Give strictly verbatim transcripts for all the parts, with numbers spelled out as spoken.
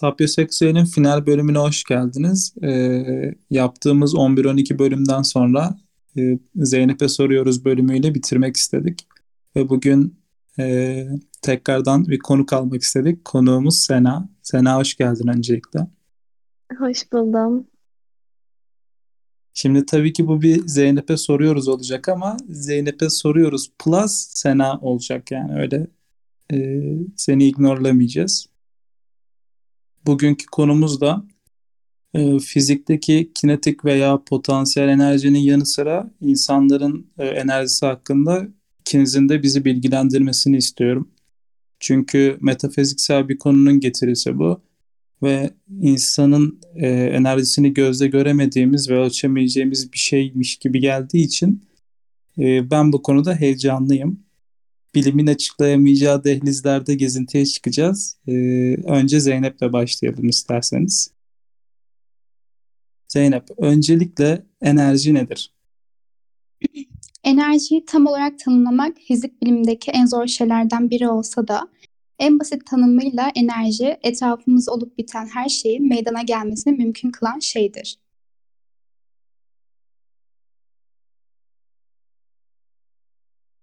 Tapyoseksüel'in final bölümüne hoş geldiniz. Ee, yaptığımız on bir on iki bölümden sonra e, Zeynep'e soruyoruz bölümüyle bitirmek istedik. Ve bugün e, tekrardan bir konuk almak istedik. Konuğumuz Sena. Sena hoş geldin öncelikle. Hoş buldum. Şimdi tabii ki bu bir Zeynep'e soruyoruz olacak ama Zeynep'e soruyoruz plus Sena olacak, yani öyle e, seni ignorlamayacağız. Bugünkü konumuz da e, fizikteki kinetik veya potansiyel enerjinin yanı sıra insanların e, enerjisi hakkında ikinizin de bizi bilgilendirmesini istiyorum. Çünkü metafiziksel bir konunun getirisi bu ve insanın e, enerjisini gözle göremediğimiz ve ölçemeyeceğimiz bir şeymiş gibi geldiği için e, ben bu konuda heyecanlıyım. Bilimin açıklayamayacağı dehlizlerde gezintiye çıkacağız. Ee, önce Zeynep'le başlayalım isterseniz. Zeynep, öncelikle enerji nedir? Enerjiyi tam olarak tanımlamak fizik bilimindeki en zor şeylerden biri olsa da en basit tanımıyla enerji etrafımızda olup biten her şeyin meydana gelmesini mümkün kılan şeydir.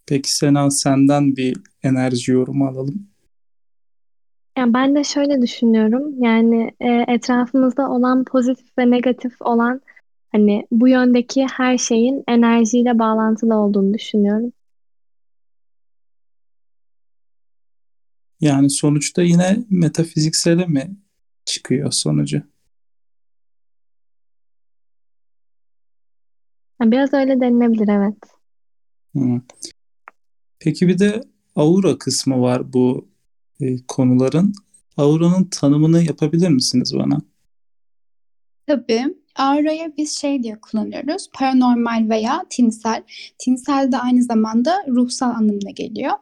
Peki Sena, senden bir enerji yorumu alalım. Yani ben de şöyle düşünüyorum. Yani e, etrafımızda olan pozitif ve negatif olan hani bu yöndeki her şeyin enerjiyle bağlantılı olduğunu düşünüyorum. Yani sonuçta yine metafiziksele mi çıkıyor sonucu? Biraz öyle denilebilir, evet. Hmm. Peki bir de aura kısmı var bu e, konuların. Auranın tanımını yapabilir misiniz bana? Tabii. Aura'ya biz şey diye kullanıyoruz. Paranormal veya tinsel. Tinsel de aynı zamanda ruhsal anlamına geliyor.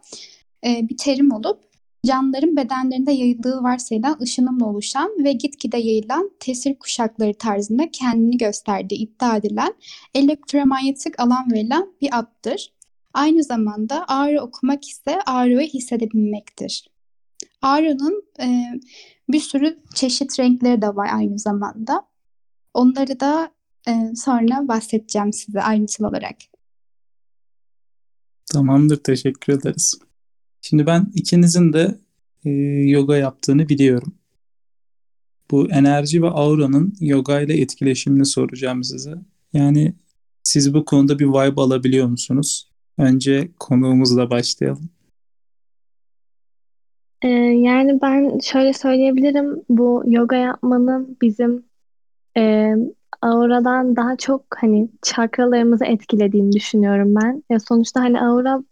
E, bir terim olup canlıların bedenlerinde yayıldığı varsayılan ışınımla oluşan ve gitgide yayılan tesir kuşakları tarzında kendini gösterdiği iddia edilen elektromanyetik alan verilen bir addır. Aynı zamanda aura okumak ise aurayı hissedebilmektir. Auranın e, bir sürü çeşit renkleri de var aynı zamanda. Onları da e, sonra bahsedeceğim size ayrıntılı olarak. Tamamdır, teşekkür ederiz. Şimdi ben ikinizin de e, yoga yaptığını biliyorum. Bu enerji ve auranın yoga ile etkileşimini soracağım size. Yani siz bu konuda bir vibe alabiliyor musunuz? Önce konuğumuzla başlayalım. Ee, yani ben şöyle söyleyebilirim. Bu yoga yapmanın bizim e, auradan daha çok hani çakralarımızı etkilediğini düşünüyorum ben. Ya sonuçta hani aura,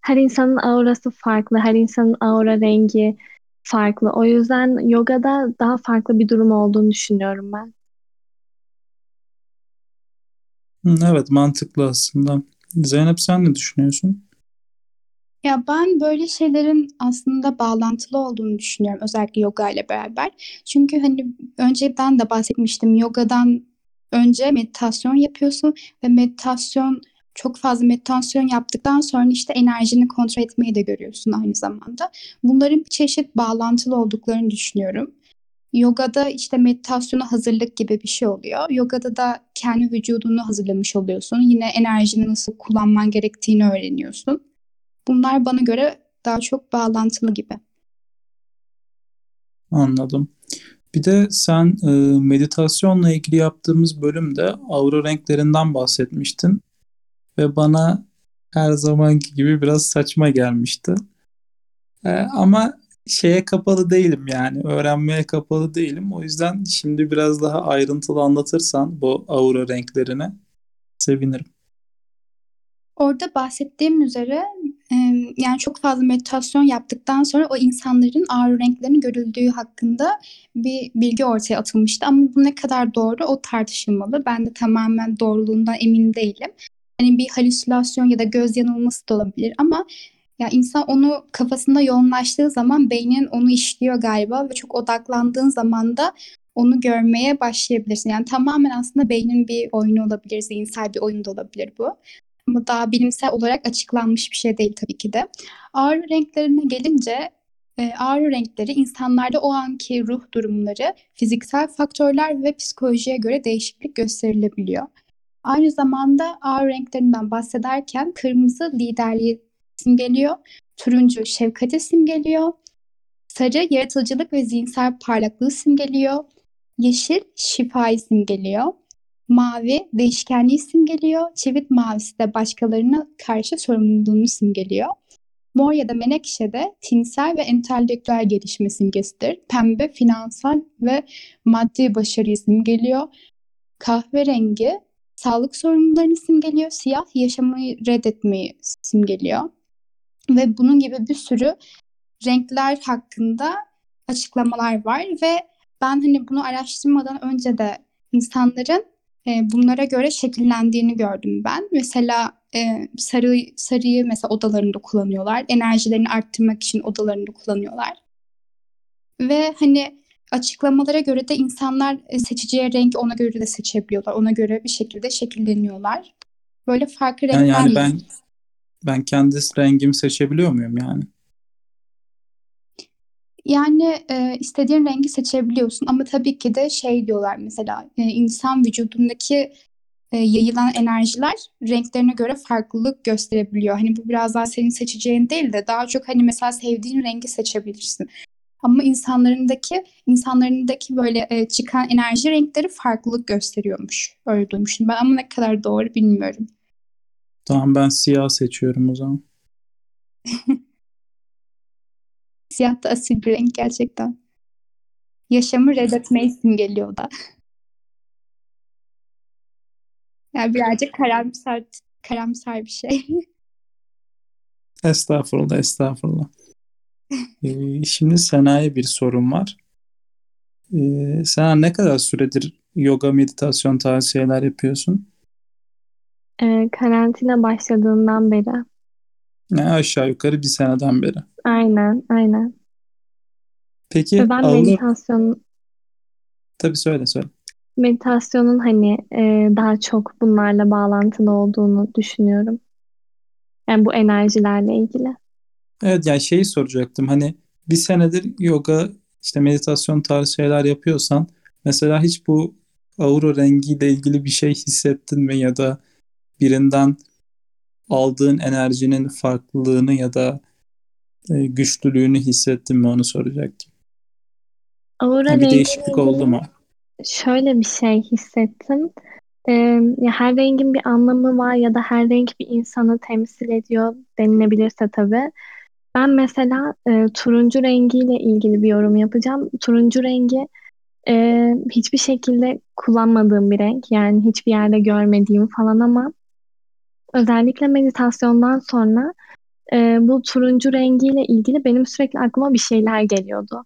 her insanın aurası farklı. Her insanın aura rengi farklı. O yüzden yogada daha farklı bir durum olduğunu düşünüyorum ben. Evet, mantıklı aslında. Zeynep, sen ne düşünüyorsun? Ya ben böyle şeylerin aslında bağlantılı olduğunu düşünüyorum, özellikle yoga ile beraber. Çünkü hani önceden de bahsetmiştim, yogadan önce meditasyon yapıyorsun ve meditasyon çok fazla meditasyon yaptıktan sonra işte enerjini kontrol etmeyi de görüyorsun aynı zamanda. Bunların bir çeşit bağlantılı olduklarını düşünüyorum. Yogada işte meditasyona hazırlık gibi bir şey oluyor. Yogada da kendi vücudunu hazırlamış oluyorsun. Yine enerjini nasıl kullanman gerektiğini öğreniyorsun. Bunlar bana göre daha çok bağlantılı gibi. Anladım. Bir de sen e, meditasyonla ilgili yaptığımız bölümde aura renklerinden bahsetmiştin. Ve bana her zamanki gibi biraz saçma gelmişti. E, ama... Şeye kapalı değilim, yani öğrenmeye kapalı değilim. O yüzden şimdi biraz daha ayrıntılı anlatırsan bu aura renklerine sevinirim. Orada bahsettiğim üzere yani çok fazla meditasyon yaptıktan sonra o insanların aura renklerinin görüldüğü hakkında bir bilgi ortaya atılmıştı. Ama bu ne kadar doğru, o tartışılmalı. Ben de tamamen doğruluğundan emin değilim. Yani bir halüsinasyon ya da göz yanılması da olabilir ama ya insan onu kafasında yoğunlaştığı zaman beynin onu işliyor galiba ve çok odaklandığın zaman da onu görmeye başlayabilirsin. Yani tamamen aslında beynin bir oyunu olabilir, zihinsel bir oyun da olabilir bu. Ama daha bilimsel olarak açıklanmış bir şey değil tabii ki de. Aura renklerine gelince e, e, aura renkleri insanlarda o anki ruh durumları, fiziksel faktörler ve psikolojiye göre değişiklik gösterilebiliyor. Aynı zamanda aura renklerinden bahsederken kırmızı liderliği simgeliyor, turuncu şefkati simgeliyor, sarı yaratıcılık ve zihinsel parlaklığı simgeliyor, yeşil şifayı simgeliyor, mavi değişkenliği simgeliyor, çivit mavisi de başkalarına karşı sorumluluğunu simgeliyor. Mor ya da menekşe de tinsel ve entelektüel gelişme simgesidir. Pembe finansal ve maddi başarıyı simgeliyor. Kahverengi sağlık sorunlarını simgeliyor. Siyah yaşamayı reddetmeyi simgeliyor. Ve bunun gibi bir sürü renkler hakkında açıklamalar var ve ben hani bunu araştırmadan önce de insanların e, bunlara göre şekillendiğini gördüm ben. Mesela e, sarı sarıyı mesela odalarında kullanıyorlar. Enerjilerini arttırmak için odalarında kullanıyorlar. Ve hani açıklamalara göre de insanlar seçeceği renk ona göre de seçebiliyorlar. Ona göre bir şekilde şekilleniyorlar. Böyle farklı renkler. Yani, yani ben ben kendi rengimi seçebiliyor muyum yani? Yani e, istediğin rengi seçebiliyorsun ama tabii ki de şey diyorlar mesela e, insan vücudundaki e, yayılan enerjiler renklerine göre farklılık gösterebiliyor. Hani bu biraz daha senin seçeceğin değil de daha çok hani mesela sevdiğin rengi seçebilirsin. Ama insanlarındaki insanlarındaki böyle e, çıkan enerji renkleri farklılık gösteriyormuş. Öyle duymuşum ben ama ne kadar doğru bilmiyorum. Tamam, ben siyah seçiyorum o zaman. Siyah da asil bir renk gerçekten. Yaşamı reddetmeyi simgeliyor da. Yani birazcık karamsar, karamsar bir şey. Estağfurullah, estağfurullah. ee, şimdi Sena'ya bir sorum var. Ee, Sena, ne kadar süredir yoga, meditasyon tavsiyeler yapıyorsun? Ee, karantina başladığından beri. Ne aşağı yukarı bir seneden beri. Aynen, aynen. Peki ben aura... meditasyonun... Tabii söyle, söyle. Meditasyonun hani e, daha çok bunlarla bağlantılı olduğunu düşünüyorum. Yani bu enerjilerle ilgili. Evet, yani şeyi soracaktım. Hani bir senedir yoga, işte meditasyon tarzı şeyler yapıyorsan, mesela hiç bu aura rengiyle ilgili bir şey hissettin mi? Ya da birinden aldığın enerjinin farklılığını ya da e, güçlülüğünü hissettin mi, onu soracaktım. Aura yani bir değişiklik oldu mu? Şöyle bir şey hissettim. Ee, ya her rengin bir anlamı var ya da her renk bir insanı temsil ediyor denilebilirse tabii. Ben mesela e, turuncu rengiyle ilgili bir yorum yapacağım. Turuncu rengi e, hiçbir şekilde kullanmadığım bir renk. Yani hiçbir yerde görmediğim falan ama özellikle meditasyondan sonra e, bu turuncu rengiyle ilgili benim sürekli aklıma bir şeyler geliyordu.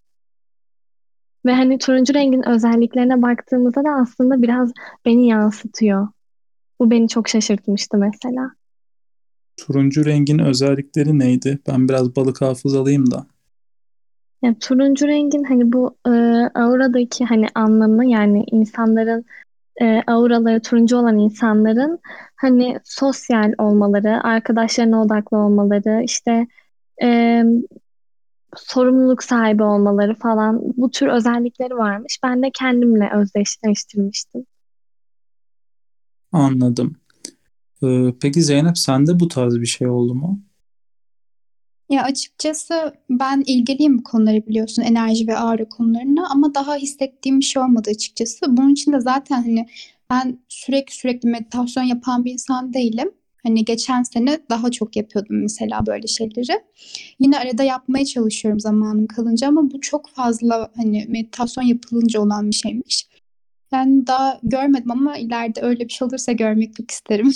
Ve hani turuncu rengin özelliklerine baktığımızda da aslında biraz beni yansıtıyor. Bu beni çok şaşırtmıştı mesela. Turuncu rengin özellikleri neydi? Ben biraz balık hafızalıyım da. Ya, turuncu rengin hani bu e, auradaki hani anlamı, yani insanların E, auraları turuncu olan insanların hani sosyal olmaları, arkadaşlarına odaklı olmaları, işte e, sorumluluk sahibi olmaları falan, bu tür özellikleri varmış. Ben de kendimle özdeşleştirmiştim. Anladım. Ee, peki Zeynep, sende bu tarz bir şey oldu mu? Ya açıkçası ben ilgiliyim bu konuları, biliyorsun, enerji ve aura konularına, ama daha hissettiğim bir şey olmadı açıkçası. Bunun için de zaten hani ben sürekli sürekli meditasyon yapan bir insan değilim. Hani geçen sene daha çok yapıyordum mesela böyle şeyleri. Yine arada yapmaya çalışıyorum zamanım kalınca ama bu çok fazla hani meditasyon yapılınca olan bir şeymiş. Yani daha görmedim ama ileride öyle bir şey olursa görmek çok isterim.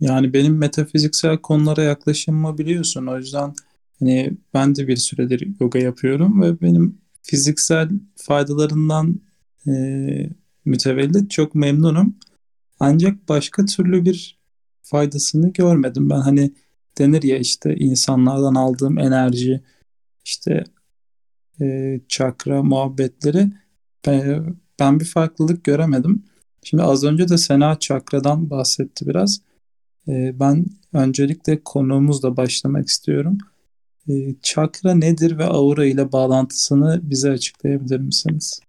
Yani benim metafiziksel konulara yaklaşımımı biliyorsun. O yüzden hani ben de bir süredir yoga yapıyorum ve benim fiziksel faydalarından e, mütevellit çok memnunum. Ancak başka türlü bir faydasını görmedim. Ben hani denir ya, işte insanlardan aldığım enerji, işte e, çakra muhabbetleri, e, ben bir farklılık göremedim. Şimdi az önce de Sena çakradan bahsetti biraz. Ben öncelikle konuğumuzla başlamak istiyorum. E, çakra nedir ve aura ile bağlantısını bize açıklayabilir misiniz?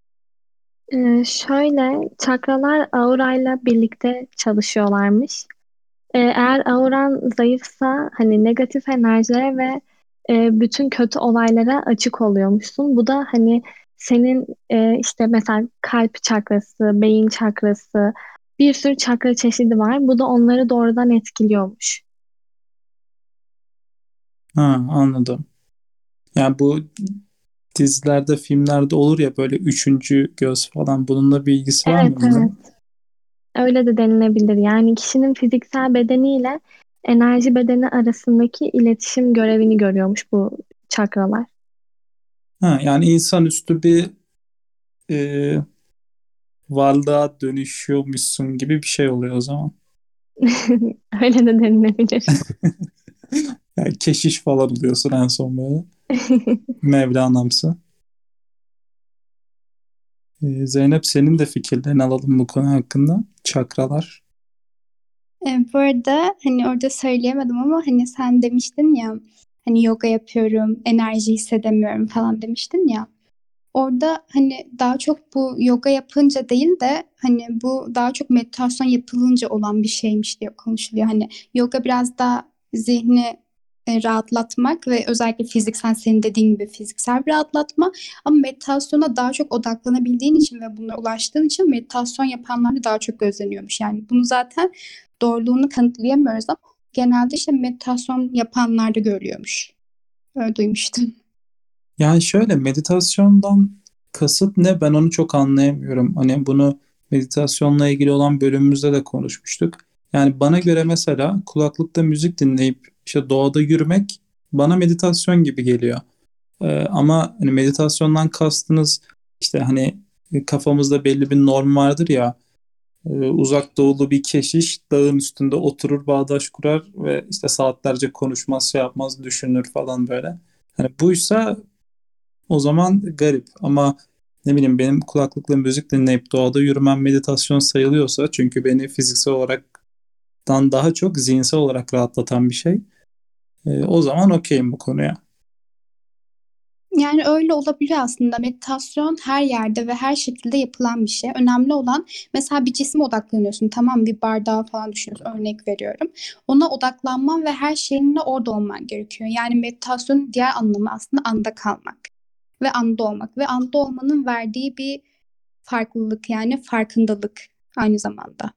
E, şöyle, çakralar aura ile birlikte çalışıyorlarmış. E, eğer auran zayıfsa hani negatif enerjilere ve e, bütün kötü olaylara açık oluyormuşsun. Bu da hani senin e, işte mesela kalp çakrası, beyin çakrası, bir sürü çakra çeşidi var. Bu da onları doğrudan etkiliyormuş. Ha, anladım. Yani bu dizilerde, filmlerde olur ya böyle üçüncü göz falan, bununla bir ilgisi var mı? Evet, evet. Öyle de denilebilir. Yani kişinin fiziksel bedeniyle enerji bedeni arasındaki iletişim görevini görüyormuş bu çakralar. Ha, yani insanüstü bir e, varlığa dönüşüyormuşsun gibi bir şey oluyor o zaman. Öyle de denilebilir. Yani keşiş falan oluyorsun en son böyle. Mevlana'msı. Ee, Zeynep, senin de fikirlerini alalım bu konu hakkında. Çakralar. E, bu arada hani orada söyleyemedim ama hani sen demiştin ya hani yoga yapıyorum, enerji hissedemiyorum falan demiştin ya. Orada hani daha çok bu yoga yapınca değil de hani bu daha çok meditasyon yapılınca olan bir şeymiş diye konuşuluyor. Hani yoga biraz daha zihni rahatlatmak ve özellikle fiziksel, senin dediğin gibi fiziksel bir rahatlatma, ama meditasyona daha çok odaklanabildiğin için ve buna ulaştığın için meditasyon yapanlar daha çok gözleniyormuş. Yani bunu zaten doğruluğunu kanıtlayamıyoruz ama genelde işte meditasyon yapanlarda görülüyormuş. Öyle duymuştum. Yani şöyle, meditasyondan kasıt ne, ben onu çok anlayamıyorum. Hani bunu meditasyonla ilgili olan bölümümüzde de konuşmuştuk. Yani bana göre mesela kulaklıkta müzik dinleyip işte doğada yürümek bana meditasyon gibi geliyor. Ee, ama hani meditasyondan kastınız işte hani kafamızda belli bir norm vardır ya, e, uzak doğulu bir keşiş dağın üstünde oturur, bağdaş kurar ve işte saatlerce konuşmaz, şey yapmaz, düşünür falan böyle. Hani buysa o zaman garip, ama ne bileyim, benim kulaklıkla müzik dinleyip doğada yürümem meditasyon sayılıyorsa, çünkü beni fiziksel olarak daha çok zihinsel olarak rahatlatan bir şey. E, o zaman okeyim bu konuya. Yani öyle olabiliyor aslında. Meditasyon her yerde ve her şekilde yapılan bir şey. Önemli olan mesela bir cisme odaklanıyorsun. Tamam, bir bardağa falan düşünüyorsun. Örnek veriyorum. Ona odaklanman ve her şeyinle orada olman gerekiyor. Yani meditasyonun diğer anlamı aslında anda kalmak ve anda olmak. Ve anda olmanın verdiği bir farklılık, yani farkındalık aynı zamanda.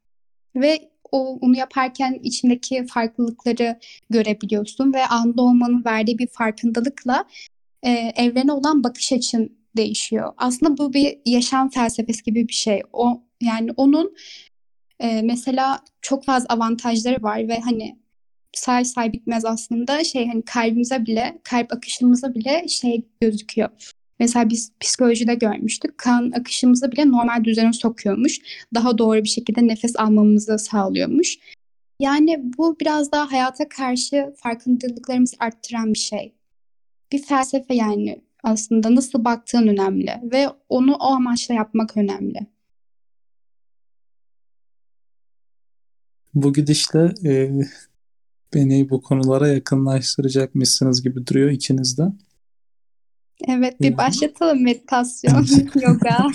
Ve O, onu yaparken içindeki farklılıkları görebiliyorsun ve anda olmanın verdiği bir farkındalıkla e, evrene olan bakış açın değişiyor. Aslında bu bir yaşam felsefesi gibi bir şey. O yani onun e, mesela çok fazla avantajları var ve hani say say bitmez aslında. Şey hani kalbimize bile, kalp akışımıza bile şey gözüküyor. Mesela biz psikolojide görmüştük. Kan akışımızı bile normal düzene sokuyormuş. Daha doğru bir şekilde nefes almamızı sağlıyormuş. Yani bu biraz daha hayata karşı farkındalıklarımızı arttıran bir şey. Bir felsefe yani aslında, nasıl baktığın önemli ve onu o amaçla yapmak önemli. Bu gidişle e, beni bu konulara yakınlaştıracakmışsınız gibi duruyor ikiniz de. Evet, bir başlatalım meditasyon, yoga.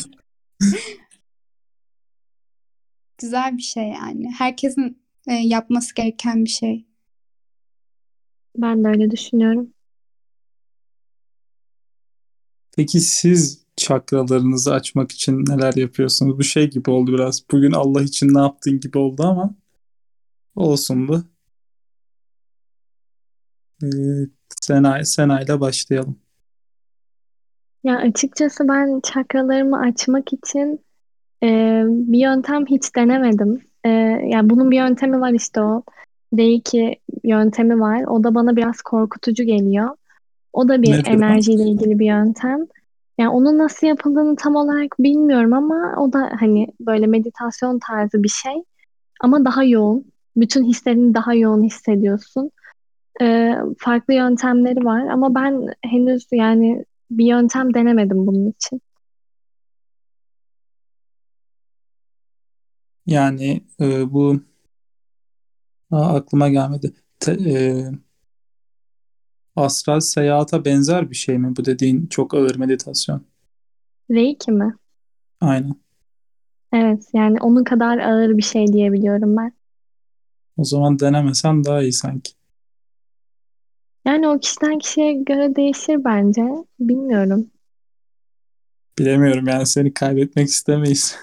Güzel bir şey yani. Herkesin e, yapması gereken bir şey. Ben de öyle düşünüyorum. Peki siz çakralarınızı açmak için neler yapıyorsunuz? Bu şey gibi oldu biraz. Bugün Allah için ne yaptın gibi oldu ama olsun bu. Ee, Sena, Sena ile başlayalım. Ya açıkçası ben çakralarımı açmak için e, bir yöntem hiç denemedim. E, yani bunun bir yöntemi var, işte o reiki yöntemi var. O da bana biraz korkutucu geliyor. O da bir Nedir enerjiyle ben? ilgili bir yöntem. Yani onun nasıl yapıldığını tam olarak bilmiyorum ama o da hani böyle meditasyon tarzı bir şey. Ama daha yoğun. Bütün hislerini daha yoğun hissediyorsun. E, farklı yöntemleri var ama ben henüz yani bir yöntem denemedim bunun için. Yani e, bu Aa, aklıma gelmedi. Te, e, Astral seyahata benzer bir şey mi? Bu dediğin çok ağır meditasyon. Reiki mi? Aynen. Evet, yani onun kadar ağır bir şey diyebiliyorum ben. O zaman denemesen daha iyi sanki. Yani o kişiden kişiye göre değişir bence. Bilmiyorum. Bilemiyorum yani, seni kaybetmek istemeyiz.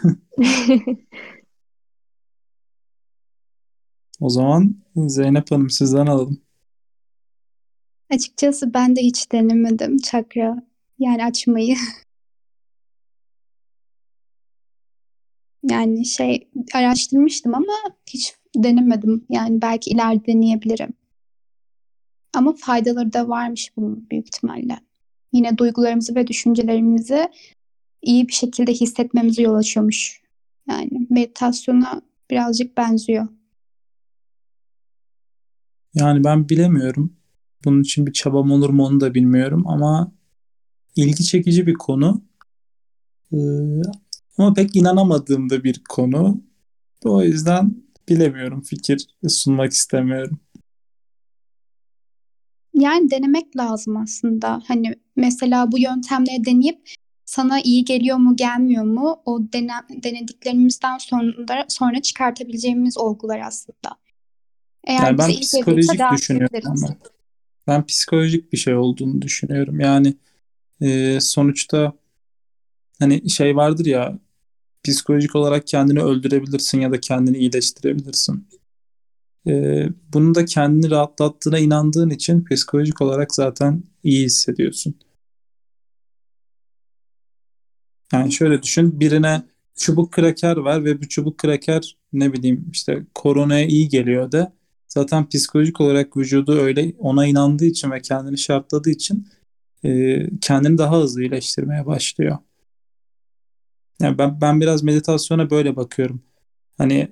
O zaman Zeynep Hanım, sizden alalım. Açıkçası ben de hiç denemedim çakra, yani açmayı. Yani şey araştırmıştım ama hiç denemedim. Yani belki ileride deneyebilirim. Ama faydaları da varmış bunun büyük ihtimalle. Yine duygularımızı ve düşüncelerimizi iyi bir şekilde hissetmemize yol açıyormuş. Yani meditasyona birazcık benziyor. Yani ben bilemiyorum. Bunun için bir çabam olur mu onu da bilmiyorum ama ilgi çekici bir konu. Ee, ama pek inanamadığım da bir konu. O yüzden bilemiyorum, fikir sunmak istemiyorum. Yani denemek lazım aslında. Hani mesela bu yöntemleri deneyip sana iyi geliyor mu gelmiyor mu o dene- denediklerimizden sonra, sonra çıkartabileceğimiz olgular aslında. Eğer yani ben psikolojik düşünüyorum ama. Ben psikolojik bir şey olduğunu düşünüyorum. Yani e, sonuçta hani şey vardır ya, psikolojik olarak kendini öldürebilirsin ya da kendini iyileştirebilirsin. E, bunu da kendini rahatlattığına inandığın için psikolojik olarak zaten iyi hissediyorsun. Yani şöyle düşün, birine çubuk kraker ver ve bu çubuk kraker ne bileyim işte koronaya iyi geliyor de, zaten psikolojik olarak vücudu öyle ona inandığı için ve kendini şartladığı için e, kendini daha hızlı iyileştirmeye başlıyor. Yani ben ben biraz meditasyona böyle bakıyorum. Hani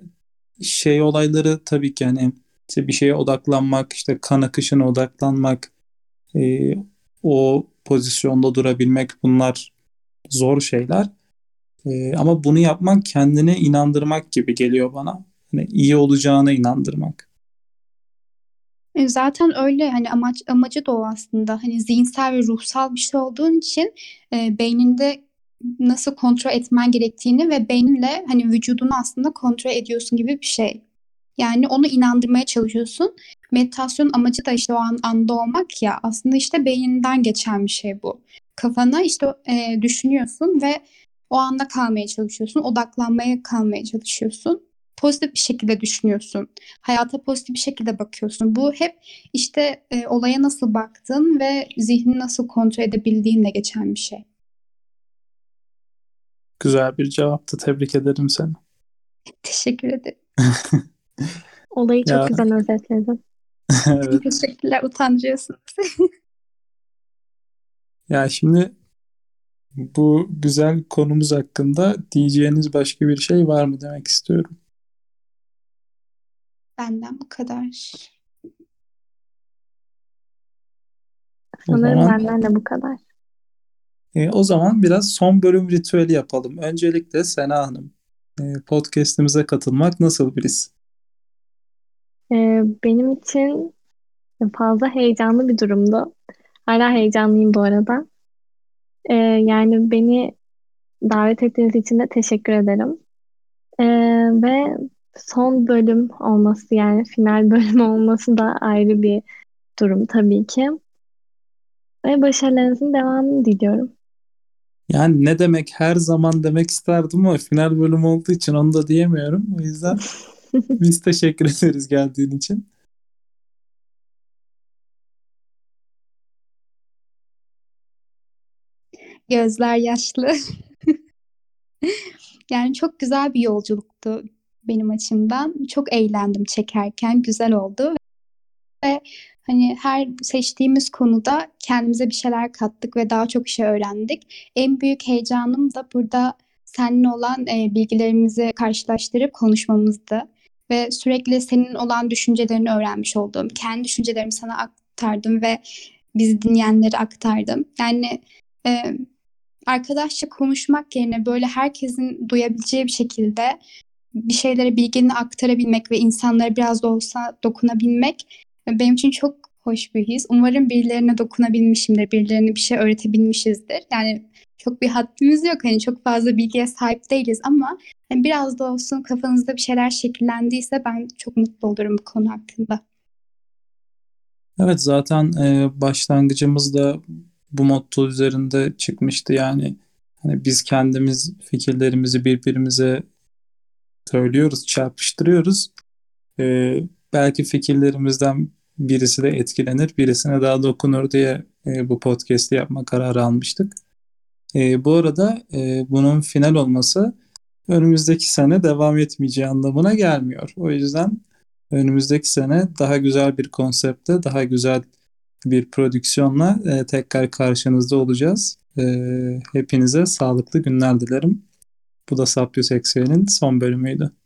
şey olayları tabii ki hani işte bir şeye odaklanmak, işte kan akışına odaklanmak, e, o pozisyonda durabilmek, bunlar zor şeyler. E, ama bunu yapmak kendini inandırmak gibi geliyor bana. Hani iyi olacağına inandırmak. Zaten öyle hani amaç amacı da o aslında. Hani zihinsel ve ruhsal bir şey olduğun için e, beyninde nasıl kontrol etmen gerektiğini ve beyninle hani vücudunu aslında kontrol ediyorsun gibi bir şey. Yani onu inandırmaya çalışıyorsun. Meditasyon amacı da işte o an, anda olmak ya. Aslında işte beyninden geçen bir şey bu. Kafana işte e, düşünüyorsun ve o anda kalmaya çalışıyorsun. Odaklanmaya kalmaya çalışıyorsun. Pozitif bir şekilde düşünüyorsun. Hayata pozitif bir şekilde bakıyorsun. Bu hep işte e, olaya nasıl baktığın ve zihnini nasıl kontrol edebildiğinle geçen bir şey. Güzel bir cevaptı. Tebrik ederim seni. Teşekkür ederim. Olayı çok güzel özetledin. Evet. Teşekkürler. Utancıyorsunuz. Ya şimdi bu güzel konumuz hakkında diyeceğiniz başka bir şey var mı demek istiyorum. Benden bu kadar. Sanırım zaman, benden de bu kadar. E, o zaman biraz son bölüm ritüeli yapalım. Öncelikle Sena Hanım, e, podcast'imize katılmak nasıl bir his? E, benim için fazla heyecanlı bir durumdu. Hala heyecanlıyım bu arada. E, yani beni davet ettiğiniz için de teşekkür ederim. E, ve son bölüm olması, yani final bölüm olması da ayrı bir durum tabii ki. Ve başarılarınızın devamını diliyorum. Yani ne demek, her zaman demek isterdim ama final bölüm olduğu için onu da diyemiyorum. O yüzden biz teşekkür ederiz geldiğin için. Gözler yaşlı. Yani çok güzel bir yolculuktu. Benim açımdan çok eğlendim çekerken, güzel oldu ve hani her seçtiğimiz konuda kendimize bir şeyler kattık ve daha çok şey öğrendik. En büyük heyecanım da burada seninle olan e, bilgilerimizi karşılaştırıp konuşmamızdı ve sürekli senin olan düşüncelerini öğrenmiş oldum. Kendi düşüncelerimi sana aktardım ve bizi dinleyenlere aktardım. Yani e, arkadaşça konuşmak yerine böyle herkesin duyabileceği bir şekilde bir şeylere bilgini aktarabilmek ve insanlara biraz da olsa dokunabilmek benim için çok Hoş bir his. Umarım birilerine dokunabilmişimdir, birilerine bir şey öğretebilmişizdir. Yani çok bir haddimiz yok. Hani çok fazla bilgiye sahip değiliz ama hani biraz da olsun kafanızda bir şeyler şekillendiyse ben çok mutlu olurum bu konu hakkında. Evet, zaten e, başlangıcımız da bu motto üzerinde çıkmıştı. Yani hani biz kendimiz fikirlerimizi birbirimize söylüyoruz, çarpıştırıyoruz. E, belki fikirlerimizden birisi de etkilenir, birisine daha dokunur diye e, bu podcast'i yapma kararı almıştık. E, bu arada e, bunun final olması önümüzdeki sene devam etmeyeceği anlamına gelmiyor. O yüzden önümüzdeki sene daha güzel bir konsepte, daha güzel bir prodüksiyonla e, tekrar karşınızda olacağız. E, hepinize sağlıklı günler dilerim. Bu da Tapyoseksüel'in son bölümüydü.